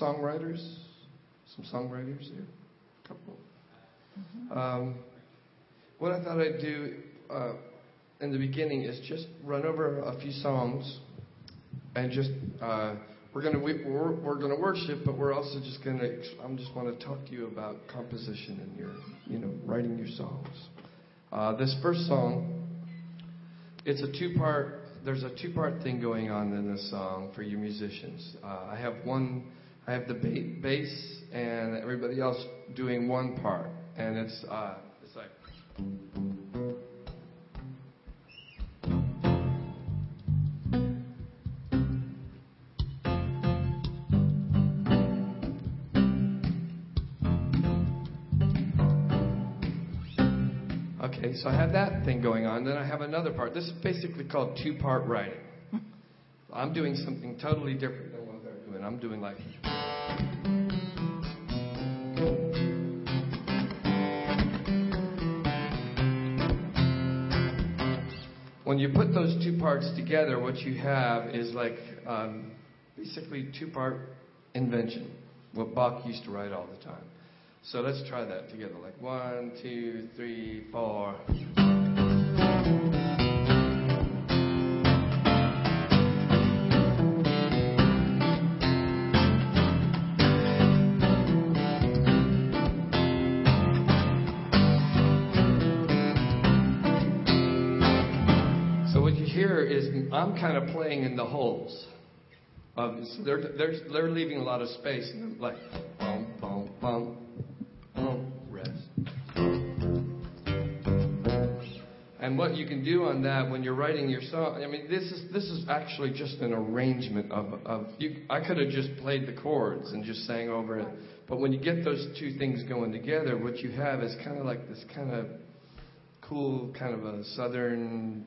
songwriters, some songwriters there, a couple. Mm-hmm. What I thought I'd do in the beginning is just run over a few songs, and just we're gonna worship, but we're also just gonna I just want to talk to you about composition and your writing your songs. This first song, it's a two-part. There's a two-part thing going on in this song for you musicians. I have the bass and everybody else doing one part, and it's like. Okay, so I have that thing going on. Then I have another part. This is basically called two-part writing. I'm doing something totally different than what they're doing. I'm doing like... When you put those two parts together, what you have is like basically two-part invention, what Bach used to write all the time. So let's try that together, like 1, 2, 3, 4. So what you hear is I'm kind of playing in the holes. So they're leaving a lot of space, and I'm like bum bum bum. And what you can do on that when you're writing your song, I mean, this is actually just an arrangement of I could have just played the chords and just sang over it, but when you get those two things going together, what you have is kind of like this kind of cool, kind of a southern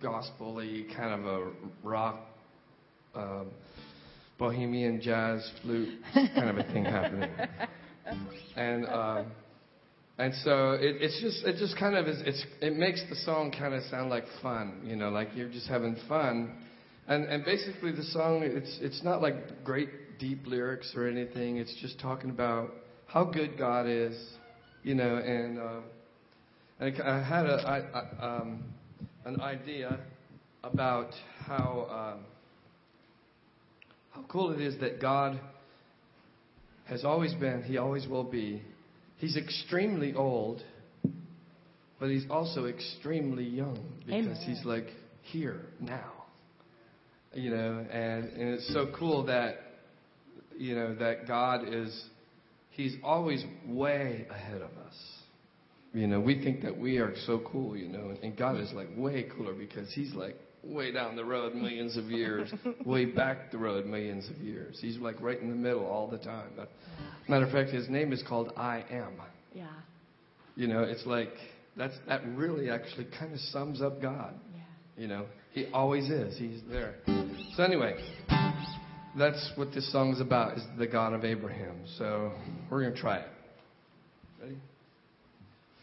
gospel-y, kind of a rock, bohemian jazz flute kind of a thing happening. And so it just kind of is, it makes the song kind of sound like fun, like you're just having fun, and basically the song it's not like great deep lyrics or anything. It's just talking about how good God is, and I had an idea about how cool it is that God has always been, He always will be. He's extremely old, but He's also extremely young because Amen. He's like here now, and it's so cool that, that God is, He's always way ahead of us. We think that we are so cool, and God is like way cooler because He's like way down the road millions of years, way back the road millions of years. He's like right in the middle all the time. Matter of fact, His name is called I Am. Yeah. It's like that really actually kind of sums up God. Yeah. He always is. He's there. So anyway, that's what this song's about, is the God of Abraham. So we're going to try it. Ready?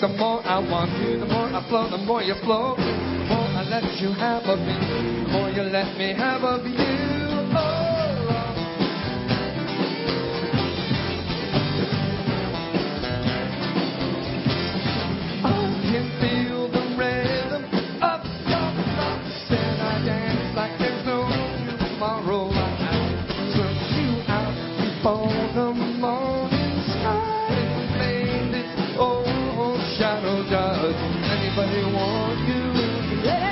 The more I want you, the more I flow, the more you flow. The more I let you have of me, the more you let me have of you. Oh. I can feel the rhythm of your love. Said I dance like there's no tomorrow. I took you out before the morning sky and made it all. Shadow does. Anybody want you? Anybody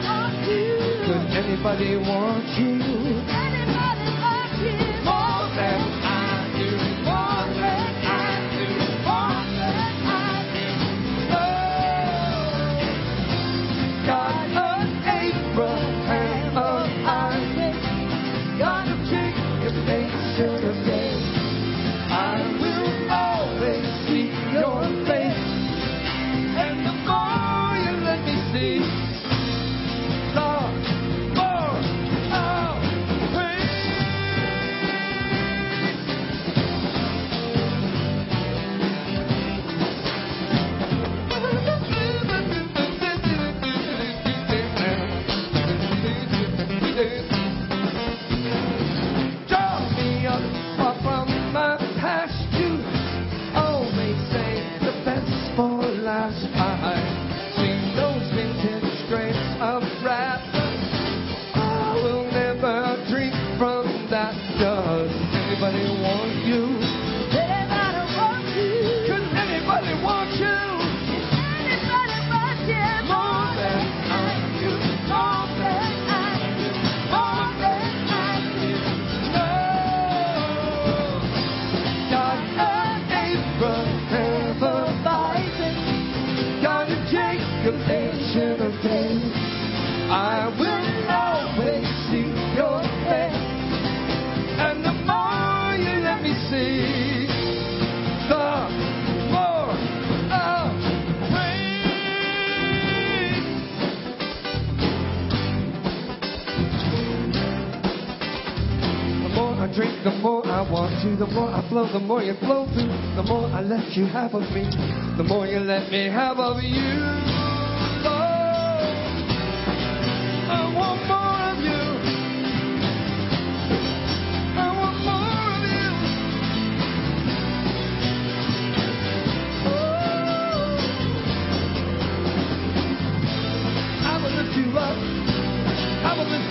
want you? Could anybody want you? Anybody want you? More than I do. More than I do. pass by. Seen those vintage strains of rap. I will never drink from that dust. Anybody want you? Anybody want you? Could anybody want you? Could anybody want you? More than I do. More than I do. More than I do. No. Not an apron ever rising. Got to take an ancient of days. I will always see your face. And the more you let me see, the more I'll praise. The more I drink, the more I want you. The more I flow, the more you flow through. The more I let you have of me, the more you let me have of you. Lord, I want more of you. I want more of you. Oh, I will lift you up. I will lift you up. I will lift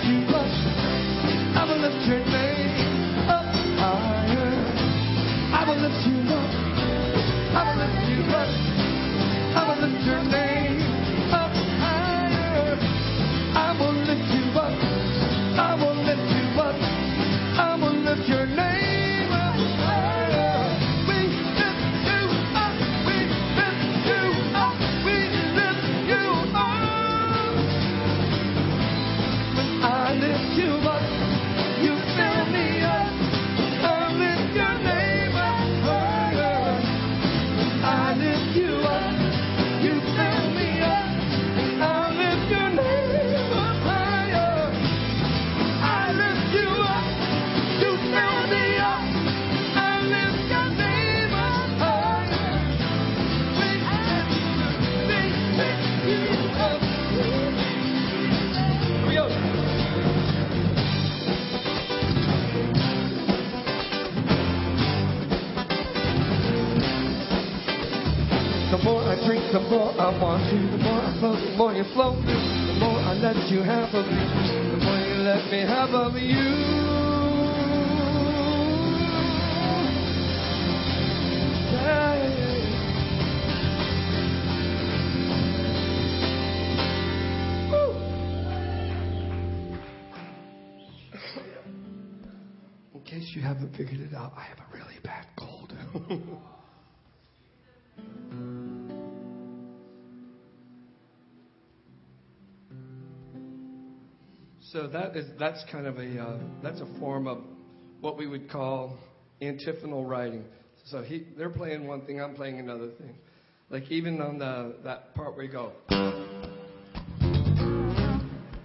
your name up higher. I will lift you up. I will lift you up. I will lift your name up higher. I will lift you up. I will lift you up. I will lift your name up higher. We lift you up. We lift you up. We lift you up. When I lift you up, you fill me up. I lift your name up higher. I lift you up. You fill me up. I lift your name up higher. I lift you up. You fill me up. I lift your name up higher. We lift you up. Here we go. The more I drink, the more I want you. The more I flow, the more you flow through. The more I let you have of me, the more you let me have of you. Yeah. Woo. In case you haven't figured it out, I have a really bad cold. So that's kind of a that's a form of what we would call antiphonal writing. So they're playing one thing, I'm playing another thing. Like even on that part where you go,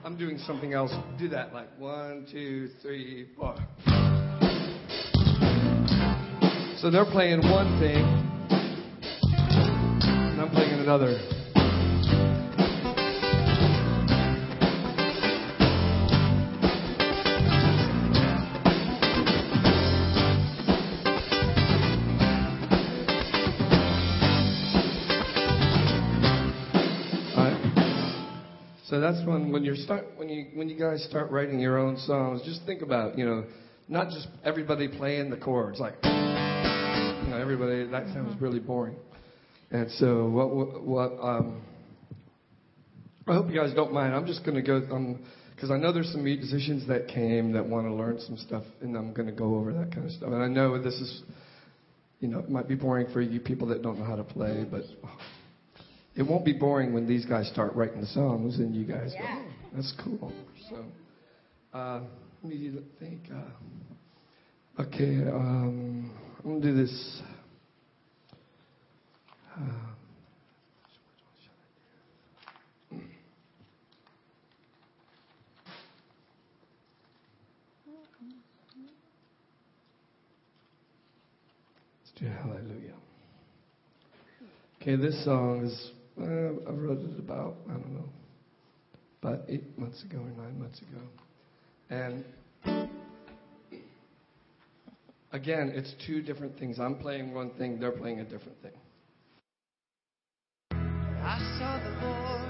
I'm doing something else. Do that like 1, 2, 3, 4. So they're playing one thing, and I'm playing another. So that's when you guys start writing your own songs, just think about, not just everybody playing the chords, like everybody, that sounds really boring. And so I hope you guys don't mind. I'm just going to go because I know there's some musicians that came that want to learn some stuff, and I'm going to go over that kind of stuff. And I know this is it might be boring for you people that don't know how to play, but it won't be boring when these guys start writing the songs and you guys go, oh, that's cool. So, let me think. Okay, I'm going to do this. Let's do Hallelujah. Okay, this song is... I wrote it about, I don't know, about 8 months ago or 9 months ago. And again, it's two different things. I'm playing one thing, they're playing a different thing. I saw the Lord.